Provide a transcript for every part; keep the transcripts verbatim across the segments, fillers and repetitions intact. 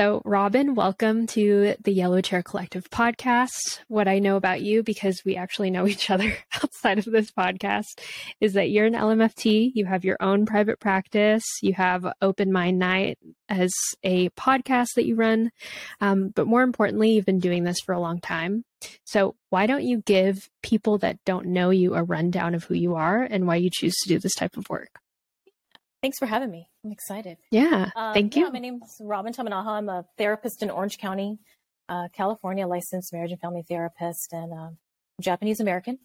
So Robin, welcome to the Yellow Chair Collective podcast. What I know about you, because we actually know each other outside of this podcast, is that you're an L M F T, you have your own private practice, you have Open Mind Night as a podcast that you run, um, but more importantly, you've been doing this for a long time. So why don't you give people that don't know you a rundown of who you are and why you choose to do this type of work? Thanks for having me. I'm excited. Yeah, um, thank you. Yeah, my name is Robin Tamanaha. I'm a therapist in Orange County, uh, California, licensed marriage and family therapist, and um, Japanese American.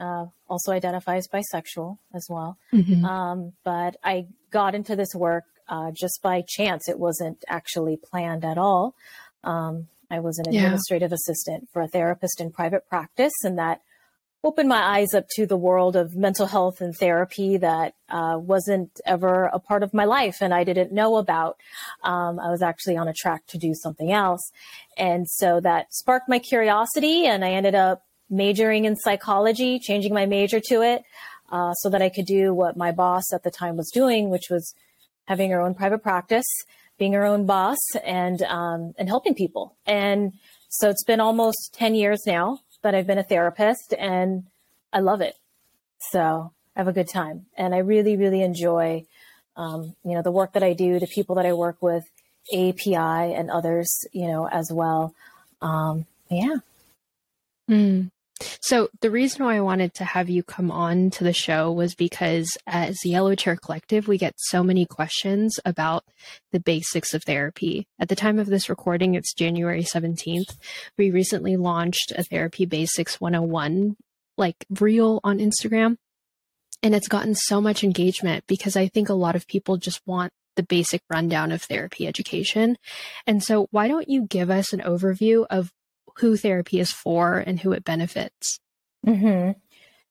Uh, also identify as bisexual as well. Mm-hmm. Um, but I got into this work uh, just by chance. It wasn't actually planned at all. Um, I was an administrative yeah. assistant for a therapist in private practice, and that opened my eyes up to the world of mental health and therapy that uh, wasn't ever a part of my life and I didn't know about. Um, I was actually on a track to do something else. And so that sparked my curiosity, and I ended up majoring in psychology, changing my major to it uh, so that I could do what my boss at the time was doing, which was having her own private practice, being her own boss, and um, and helping people. And so it's been almost ten years now that I've been a therapist, and I love it. So I have a good time, and I really, really enjoy, um, you know, the work that I do, the people that I work with, A A P I and others, you know, as well. Um, yeah. Mm. So the reason why I wanted to have you come on to the show was because as the Yellow Chair Collective, we get so many questions about the basics of therapy. At the time of this recording, it's January seventeenth. We recently launched a Therapy Basics one oh one, like, reel on Instagram. And it's gotten so much engagement because I think a lot of people just want the basic rundown of therapy education. And so why don't you give us an overview of who therapy is for and who it benefits? Mm-hmm.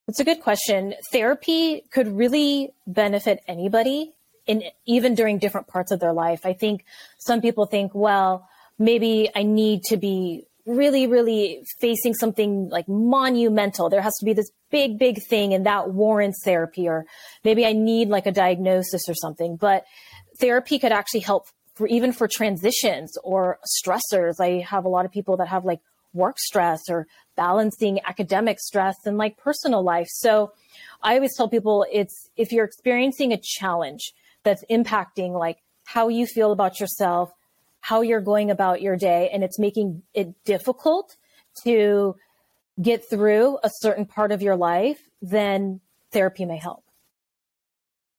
That's a good question. Therapy could really benefit anybody, in even during different parts of their life. I think some people think, well, maybe I need to be really, really facing something like monumental. There has to be this big, big thing, and that warrants therapy, or maybe I need like a diagnosis or something. But therapy could actually help for even for transitions or stressors. I have a lot of people that have like work stress or balancing academic stress and like personal life. So I always tell people, it's if you're experiencing a challenge that's impacting like how you feel about yourself, how you're going about your day, and it's making it difficult to get through a certain part of your life, then therapy may help.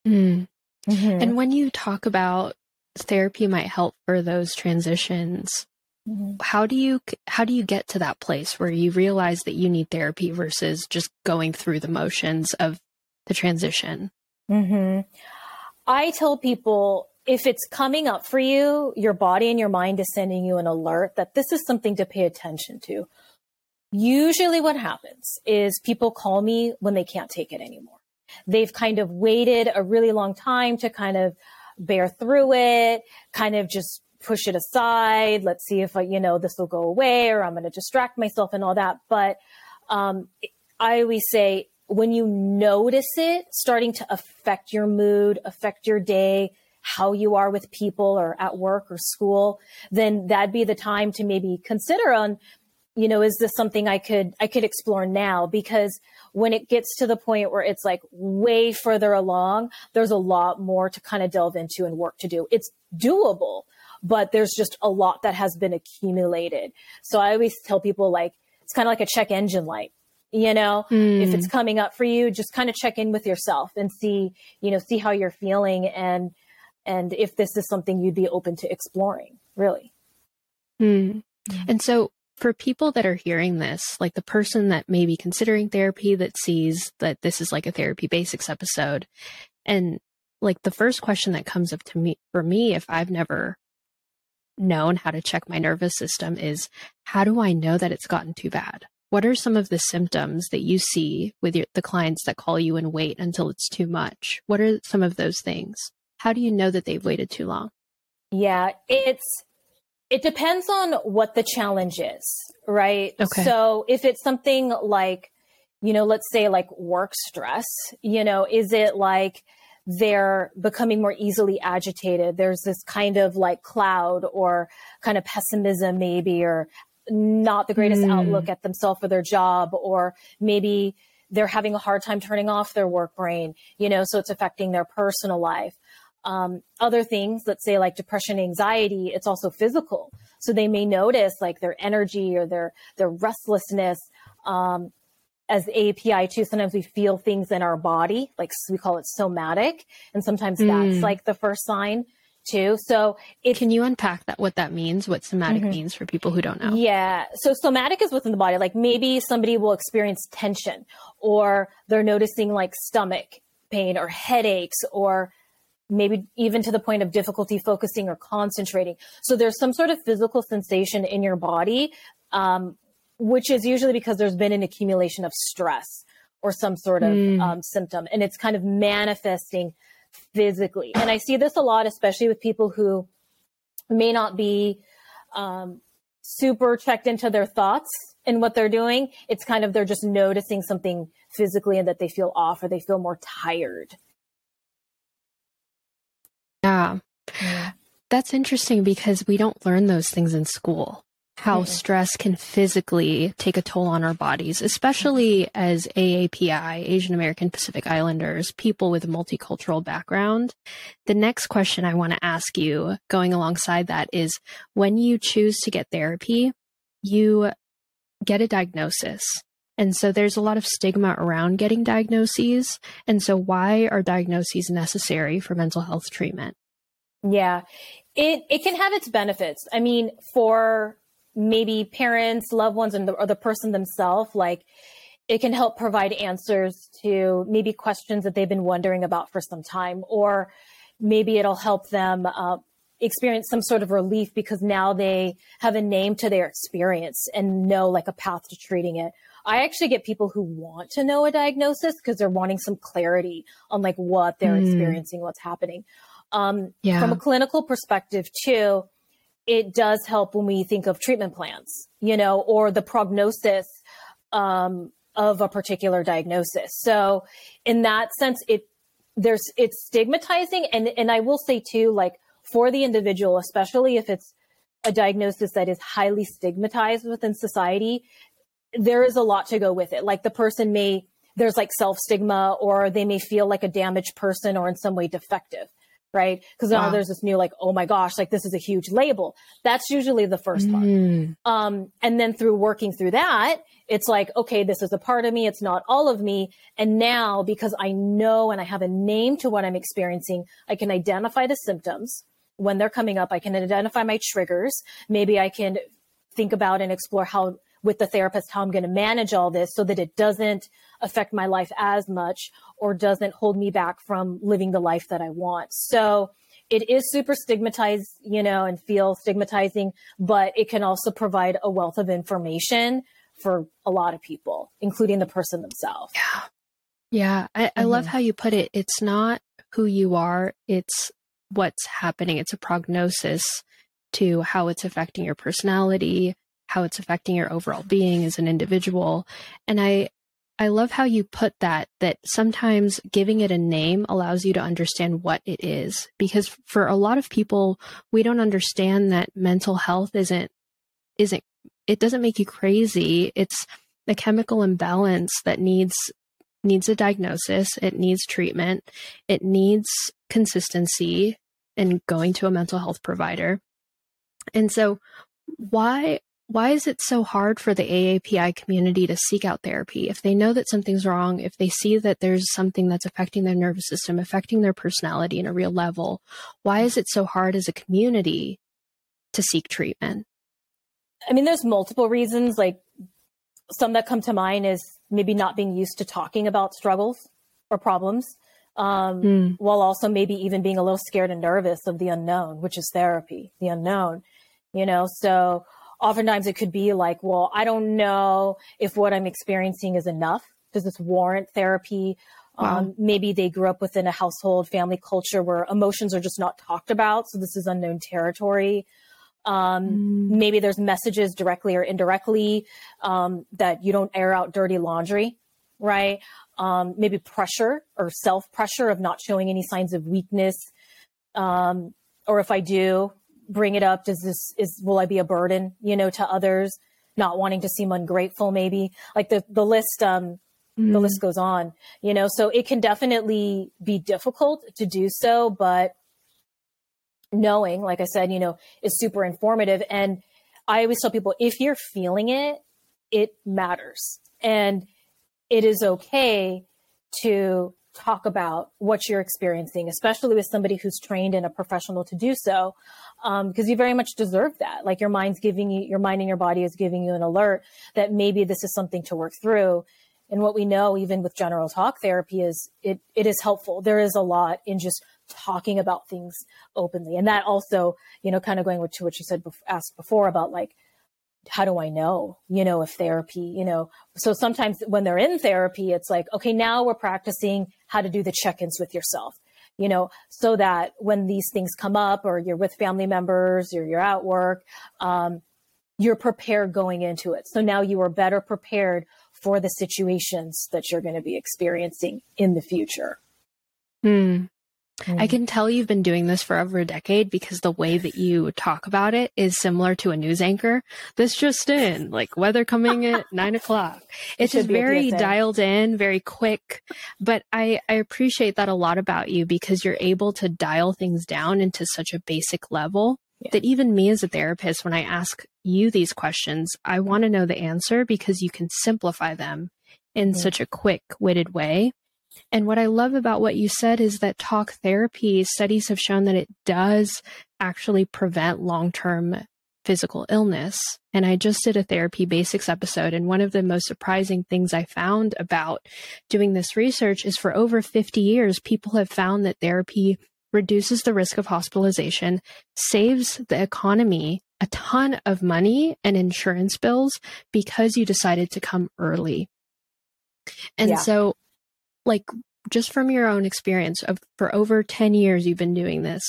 Mm. Mm-hmm. And when you talk about therapy might help for those transitions, mm-hmm. how do you how do you get to that place where you realize that you need therapy versus just going through the motions of the transition? Mm-hmm. I tell people, if it's coming up for you, your body and your mind is sending you an alert that this is something to pay attention to. Usually what happens is people call me when they can't take it anymore. They've kind of waited a really long time to kind of bear through it, kind of just push it aside. Let's see if I, you know, this will go away, or I'm going to distract myself and all that. But um, I always say, when you notice it starting to affect your mood, affect your day, how you are with people or at work or school, then that'd be the time to maybe consider on, you know, is this something I could, I could explore now? Because when it gets to the point where it's like way further along, there's a lot more to kind of delve into and work to do. It's doable, but there's just a lot that has been accumulated. So I always tell people, like, it's kind of like a check engine light, you know, mm. if it's coming up for you, just kind of check in with yourself and see, you know, see how you're feeling, and, and if this is something you'd be open to exploring, really. Mm. And so, for people that are hearing this, like the person that may be considering therapy that sees that this is like a Therapy Basics episode, and like the first question that comes up to me, for me, if I've never known how to check my nervous system, is how do I know that it's gotten too bad? What are some of the symptoms that you see with your, the clients that call you and wait until it's too much? What are some of those things? How do you know that they've waited too long? Yeah, it's It depends on what the challenge is, right? Okay. So if it's something like, you know, let's say like work stress, you know, is it like they're becoming more easily agitated. There's this kind of like cloud or kind of pessimism maybe, or not the greatest mm. outlook at themselves or their job, or maybe they're having a hard time turning off their work brain, you know, so it's affecting their personal life. Um, other things, let's say like depression, anxiety, it's also physical. So they may notice like their energy or their, their restlessness. Um, as A A P I too, sometimes we feel things in our body, like we call it somatic. And sometimes mm. that's like the first sign too. So it, can you unpack that, what that means, what somatic mm-hmm. means for people who don't know? Yeah. So somatic is within the body. Like maybe somebody will experience tension, or they're noticing like stomach pain or headaches, or maybe even to the point of difficulty focusing or concentrating. So there's some sort of physical sensation in your body, um, which is usually because there's been an accumulation of stress or some sort of mm. um, symptom, and it's kind of manifesting physically. And I see this a lot, especially with people who may not be um, super checked into their thoughts and what they're doing. It's kind of, they're just noticing something physically and that they feel off, or they feel more tired. Yeah. That's interesting, because we don't learn those things in school, how mm-hmm. stress can physically take a toll on our bodies, especially as A A P I, Asian American Pacific Islanders, people with a multicultural background. The next question I want to ask you going alongside that is, when you choose to get therapy, you get a diagnosis. And so there's a lot of stigma around getting diagnoses. And so why are diagnoses necessary for mental health treatment? Yeah, it it can have its benefits. I mean, for maybe parents, loved ones, and the, or the person themselves, like it can help provide answers to maybe questions that they've been wondering about for some time, or maybe it'll help them uh, experience some sort of relief, because now they have a name to their experience and know like a path to treating it. I actually get people who want to know a diagnosis because they're wanting some clarity on like what they're mm. experiencing, what's happening. Um, yeah. From a clinical perspective too, it does help when we think of treatment plans, you know, or the prognosis um, of a particular diagnosis. So in that sense, it there's it's stigmatizing. And, and I will say too, like for the individual, especially if it's a diagnosis that is highly stigmatized within society, there is a lot to go with it. Like the person may, there's like self-stigma, or they may feel like a damaged person or in some way defective, right? Because wow. now there's this new like, oh my gosh, like this is a huge label. That's usually the first part. Mm. Um, and then through working through that, it's like, okay, this is a part of me. It's not all of me. And now because I know and I have a name to what I'm experiencing, I can identify the symptoms when they're coming up. I can identify my triggers. Maybe I can think about and explore how with the therapist, how I'm going to manage all this so that it doesn't affect my life as much or doesn't hold me back from living the life that I want. So it is super stigmatized, you know, and feel stigmatizing, but it can also provide a wealth of information for a lot of people, including the person themselves. Yeah. Yeah. I, mm-hmm. I love how you put it. It's not who you are. It's what's happening. It's a prognosis to how it's affecting your personality, how it's affecting your overall being as an individual. And I I love how you put that, that sometimes giving it a name allows you to understand what it is. Because for a lot of people, we don't understand that mental health isn't, isn't it doesn't make you crazy. It's a chemical imbalance that needs needs a diagnosis. It needs treatment. It needs consistency in going to a mental health provider. And so why... Why is it so hard for the A A P I community to seek out therapy? If they know that something's wrong, if they see that there's something that's affecting their nervous system, affecting their personality in a real level, why is it so hard as a community to seek treatment? I mean, there's multiple reasons. Like some that come to mind is maybe not being used to talking about struggles or problems, um, mm. while also maybe even being a little scared and nervous of the unknown, which is therapy, the unknown, you know, so... Oftentimes it could be like, well, I don't know if what I'm experiencing is enough. Does this warrant therapy? Wow. Um, maybe they grew up within a household, family culture where emotions are just not talked about. So this is unknown territory. Um, mm. Maybe there's messages directly or indirectly um, that you don't air out dirty laundry, right? Um, maybe pressure or self-pressure of not showing any signs of weakness. Um, or if I do bring it up, does this is will I be a burden, you know, to others? Not wanting to seem ungrateful, maybe. Like the the list, um, mm. the list goes on, you know. So it can definitely be difficult to do so, but knowing, like I said, you know, is super informative. And I always tell people, if you're feeling it, it matters, and it is okay to talk about what you're experiencing, especially with somebody who's trained and a professional to do so, um, because you very much deserve that. Like your mind's giving you, your mind and your body is giving you an alert that maybe this is something to work through. And what we know, even with general talk therapy, is it it is helpful. There is a lot in just talking about things openly, and that also, you know, kind of going to what you said, asked before about like, how do I know, you know, if therapy, you know, so sometimes when they're in therapy, it's like, okay, now we're practicing how to do the check-ins with yourself, you know, so that when these things come up or you're with family members or you're at work, um, you're prepared going into it. So now you are better prepared for the situations that you're going to be experiencing in the future. Hmm. Mm. I can tell you've been doing this for over a decade because the way that you talk about it is similar to a news anchor. This just in, like weather coming at nine o'clock. It's it just very dialed in, very quick. But I, I appreciate that a lot about you because you're able to dial things down into such a basic level yeah. that even me as a therapist, when I ask you these questions, I want to know the answer because you can simplify them in yeah. such a quick-witted way. And what I love about what you said is that talk therapy studies have shown that it does actually prevent long-term physical illness. And I just did a therapy basics episode. And one of the most surprising things I found about doing this research is for over fifty years, people have found that therapy reduces the risk of hospitalization, saves the economy a ton of money and insurance bills because you decided to come early. And yeah. so like just from your own experience of for over ten years, you've been doing this.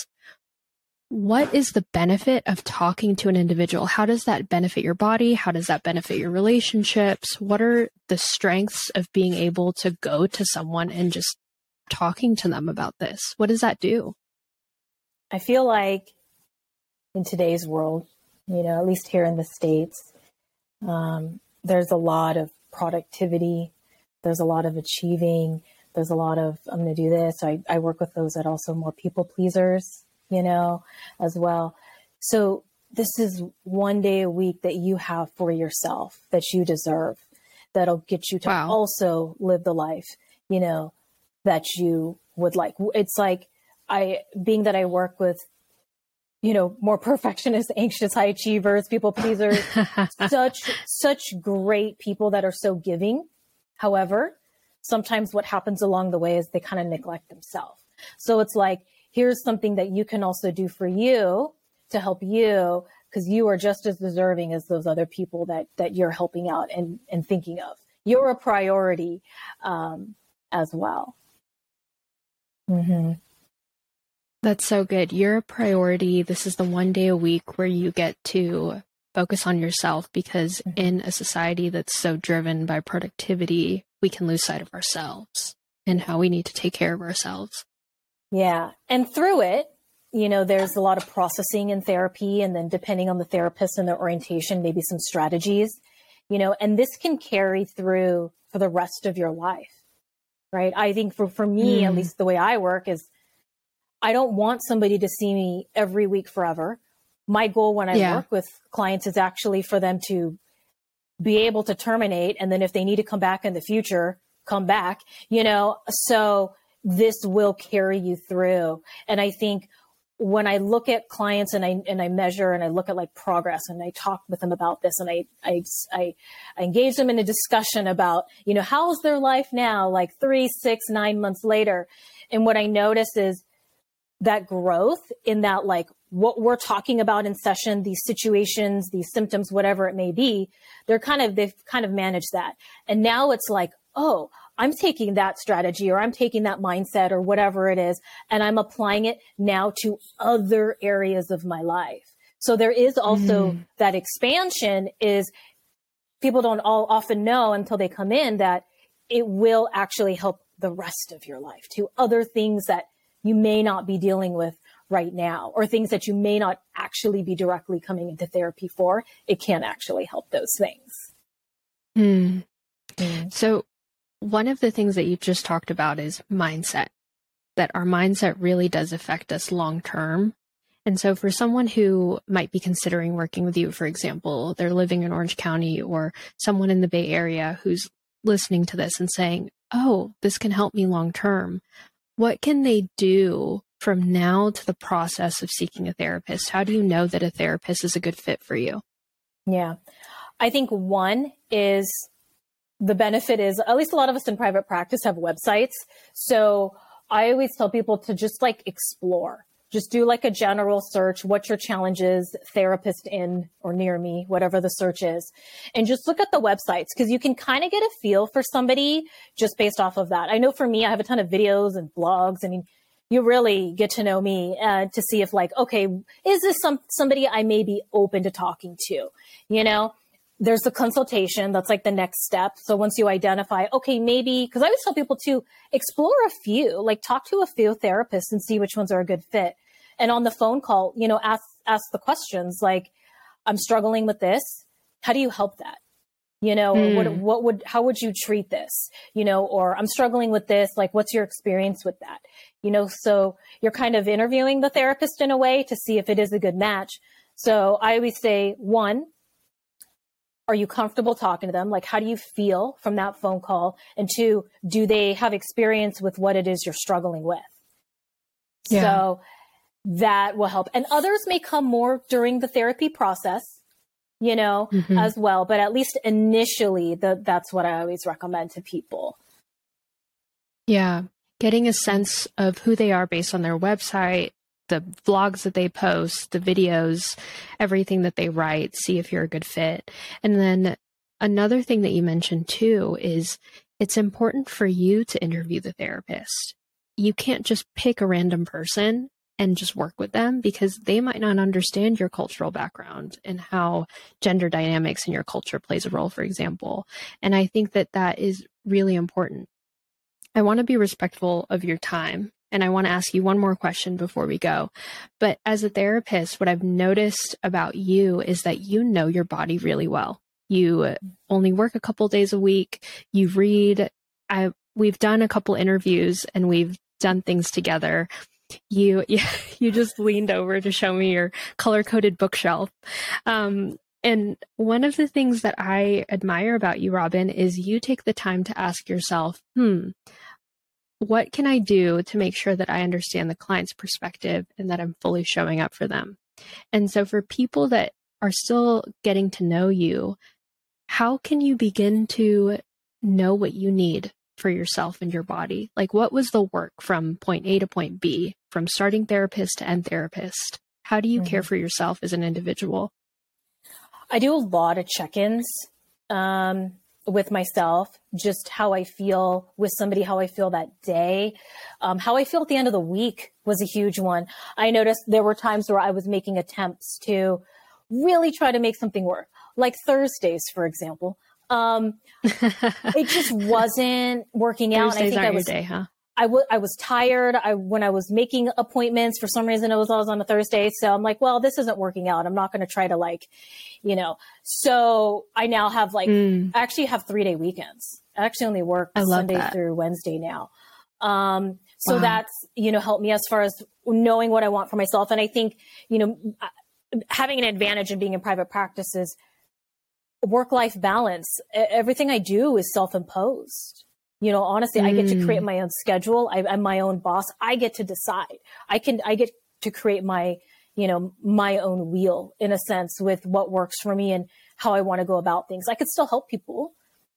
What is the benefit of talking to an individual? How does that benefit your body? How does that benefit your relationships? What are the strengths of being able to go to someone and just talking to them about this? What does that do? I feel like in today's world, you know, at least here in the States, um, there's a lot of productivity. There's a lot of achieving. There's a lot of, I'm going to do this. I, I work with those that also more people pleasers, you know, as well. So this is one day a week that you have for yourself that you deserve, that'll get you to wow. also live the life, you know, that you would like. It's like I, being that I work with, you know, more perfectionists, anxious, high achievers, people pleasers, such, such great people that are so giving. However, sometimes what happens along the way is they kind of neglect themselves. So it's like, here's something that you can also do for you to help you, because you are just as deserving as those other people that that you're helping out and, and thinking of. You're a priority um, as well. Mm-hmm. That's so good. You're a priority. This is the one day a week where you get to focus on yourself, because in a society that's so driven by productivity, we can lose sight of ourselves and how we need to take care of ourselves. Yeah. And through it, you know, there's a lot of processing in therapy, and then depending on the therapist and their orientation, maybe some strategies, you know, and this can carry through for the rest of your life, right? I think for, for me, mm. at least the way I work is I don't want somebody to see me every week forever. My goal when I yeah. work with clients is actually for them to be able to terminate. And then if they need to come back in the future, come back, you know, so this will carry you through. And I think when I look at clients and I, and I measure and I look at like progress and I talk with them about this and I, I, I, I engage them in a discussion about, you know, how's their life now, like three, six, nine months later. And what I notice is that growth in that, like what we're talking about in session, these situations, these symptoms, whatever it may be, they're kind of, they've kind of managed that. And now it's like, oh, I'm taking that strategy or I'm taking that mindset or whatever it is, and I'm applying it now to other areas of my life. So there is also mm. that expansion. Is people don't all often know until they come in that it will actually help the rest of your life to other things that you may not be dealing with right now, or things that you may not actually be directly coming into therapy for. It can actually help those things. Mm. Mm. So one of the things that you just talked about is mindset, that our mindset really does affect us long term. And so for someone who might be considering working with you, for example, they're living in Orange County, or someone in the Bay Area who's listening to this and saying, oh, this can help me long term. What can they do from now to the process of seeking a therapist? How do you know that a therapist is a good fit for you? Yeah, I think one is the benefit is, at least a lot of us in private practice have websites. So I always tell people to just like explore, just do like a general search, what's your challenges, therapist in or near me, whatever the search is, and just look at the websites, because you can kind of get a feel for somebody just based off of that. I know for me, I have a ton of videos and blogs. I mean, you really get to know me uh, to see if like, okay, is this some somebody I may be open to talking to? You know, there's the consultation. That's like the next step. So once you identify, okay, maybe, because I always tell people to explore a few, like talk to a few therapists and see which ones are a good fit. And on the phone call, you know, ask ask the questions like, I'm struggling with this. How do you help that? You know, mm. what what would, how would you treat this? You know, or I'm struggling with this. Like, what's your experience with that? You know, so you're kind of interviewing the therapist in a way to see if it is a good match. So I always say, one, are you comfortable talking to them? Like, how do you feel from that phone call? And two, do they have experience with what it is you're struggling with? Yeah. So that will help. And others may come more during the therapy process, you know, mm-hmm. as well. But at least initially, the, that's what I always recommend to people. Yeah. Getting a sense of who they are based on their website, the blogs that they post, the videos, everything that they write, see if you're a good fit. And then another thing that you mentioned too is it's important for you to interview the therapist. You can't just pick a random person and just work with them, because they might not understand your cultural background and how gender dynamics in your culture plays a role, for example. And I think that that is really important. I want to be respectful of your time, and I want to ask you one more question before we go. But as a therapist, what I've noticed about you is that you know your body really well. You only work a couple days a week. You read. I we've done a couple interviews and we've done things together. You you just leaned over to show me your color-coded bookshelf. Um, and one of the things that I admire about you, Robin, is you take the time to ask yourself, hmm, what can I do to make sure that I understand the client's perspective and that I'm fully showing up for them? And so for people that are still getting to know you, how can you begin to know what you need for yourself and your body? Like, what was the work from point A to point B, from starting therapist to end therapist? How do you mm-hmm. care for yourself as an individual? I do a lot of check-ins um, with myself, just how I feel with somebody, how I feel that day. Um, how I feel at the end of the week was a huge one. I noticed there were times where I was making attempts to really try to make something work, like Thursdays, for example. Um, it just wasn't working out. Thursdays aren't your day, huh? I, w- I was tired. I, when I was making appointments, for some reason it was always on a Thursday. So I'm like, well, this isn't working out. I'm not going to try to like, you know, so I now have like, mm. I actually have three day weekends. I actually only work Sunday that. through Wednesday now. Um, so wow. that's, you know, helped me as far as knowing what I want for myself. And I think, you know, having an advantage in being in private practice is work-life balance. Everything I do is self-imposed. You know, honestly, I get to create my own schedule. I, I'm my own boss. I get to decide. I can, I get to create my, you know, my own wheel in a sense with what works for me and how I want to go about things. I could still help people,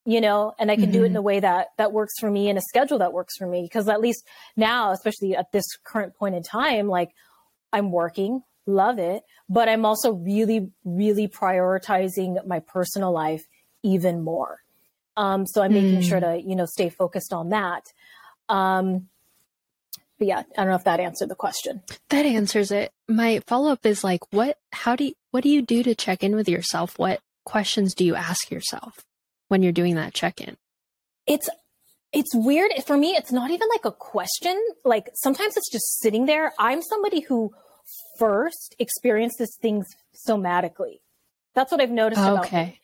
you know, and I can mm-hmm. do it in a way that, that works for me and a schedule that works for me. Cause at least now, especially at this current point in time, like I'm working, love it, but I'm also really, really prioritizing my personal life even more. Um, so I'm making mm. sure to, you know, stay focused on that. Um, but yeah, I don't know if that answered the question. That answers it. My follow-up is like, what, how do you, what do you do to check in with yourself? What questions do you ask yourself when you're doing that check-in? It's it's weird. For me, it's not even like a question. Like sometimes it's just sitting there. I'm somebody who first experiences things somatically. That's what I've noticed okay. about me.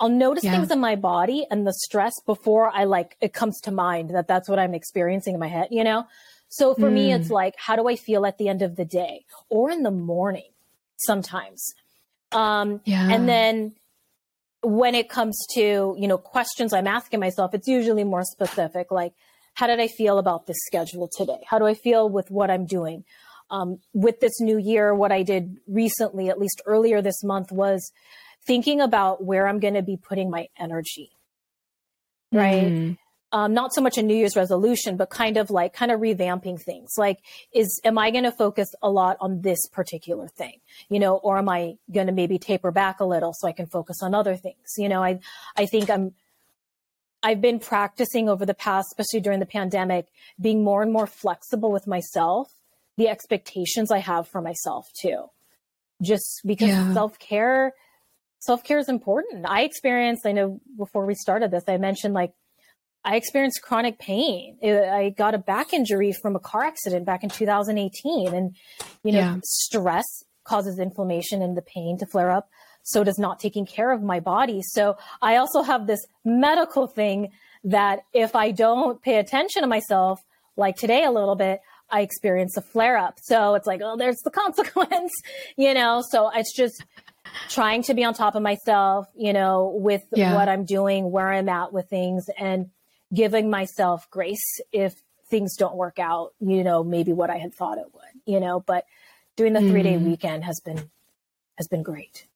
I'll notice yeah. things in my body and the stress before I like, it comes to mind that that's what I'm experiencing in my head, you know? So for mm. me, it's like, how do I feel at the end of the day or in the morning sometimes? Um, yeah. And then when it comes to, you know, questions I'm asking myself, it's usually more specific. Like, how did I feel about this schedule today? How do I feel with what I'm doing? Um, with this new year, what I did recently, at least earlier this month, was thinking about where I'm going to be putting my energy, right? Mm. Um, not so much a New Year's resolution, but kind of like kind of revamping things. Like, is am I going to focus a lot on this particular thing, you know, or am I going to maybe taper back a little so I can focus on other things? You know, I I think I'm I've been practicing over the past, especially during the pandemic, being more and more flexible with myself. The expectations I have for myself too, just because yeah. self-care, self-care is important. I experienced, I know before we started this, I mentioned like, I experienced chronic pain. I got a back injury from a car accident back in two thousand eighteen. And, you know, yeah. stress causes inflammation and the pain to flare up. So does not taking care of my body. So I also have this medical thing that if I don't pay attention to myself, like today a little bit, I experience a flare up. So it's like, oh, there's the consequence, you know? So it's just trying to be on top of myself, you know, with yeah. what I'm doing, where I'm at with things, and giving myself grace if things don't work out, you know, maybe what I had thought it would, you know, but doing the mm. three day weekend has been, has been great.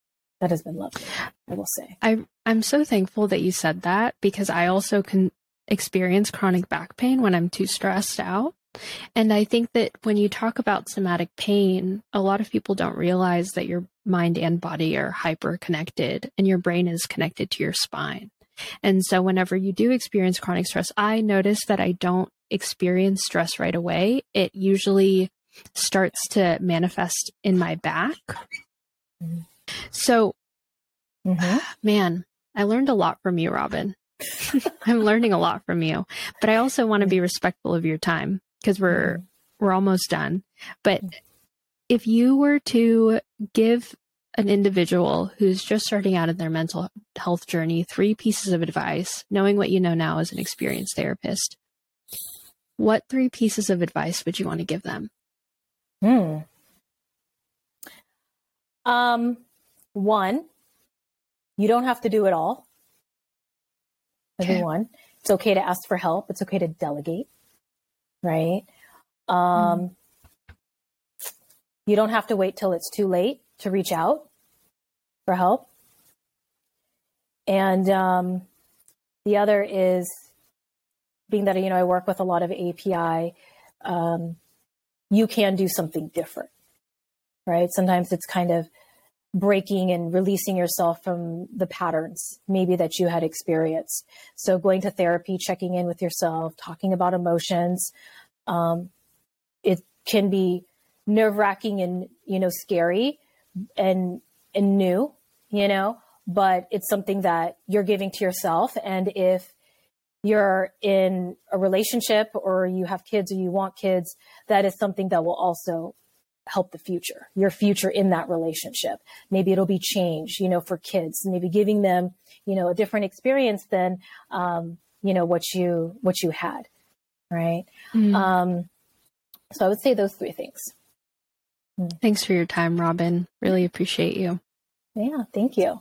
That has been lovely, I will say. I, I'm so thankful that you said that, because I also can experience chronic back pain when I'm too stressed out. And I think that when you talk about somatic pain, a lot of people don't realize that your mind and body are hyper connected, and your brain is connected to your spine. And so whenever you do experience chronic stress, I notice that I don't experience stress right away. It usually starts to manifest in my back. So, mm-hmm. man, I learned a lot from you, Robin. I'm learning a lot from you, but I also want to be respectful of your time, because we're we're almost done. But if you were to give an individual who's just starting out in their mental health journey three pieces of advice, knowing what you know now as an experienced therapist, what three pieces of advice would you want to give them? Hmm. Um, one, you don't have to do it all. Okay. One, it's okay to ask for help. It's okay to delegate. Right. Um, mm-hmm. You don't have to wait till it's too late to reach out for help. And um, the other is, being that, you know, I work with a lot of A P I, um, you can do something different. Right. Sometimes it's kind of breaking and releasing yourself from the patterns maybe that you had experienced. So going to therapy, checking in with yourself, talking about emotions, um, it can be nerve-wracking and, you know, scary and and new, you know, but it's something that you're giving to yourself. And if you're in a relationship or you have kids or you want kids, that is something that will also help the future, your future in that relationship. Maybe it'll be change, you know, for kids, maybe giving them, you know, a different experience than, um, you know, what you, what you had. Right. Mm. Um, so I would say those three things. Mm. Thanks for your time, Robin. Really appreciate you. Yeah. Thank you.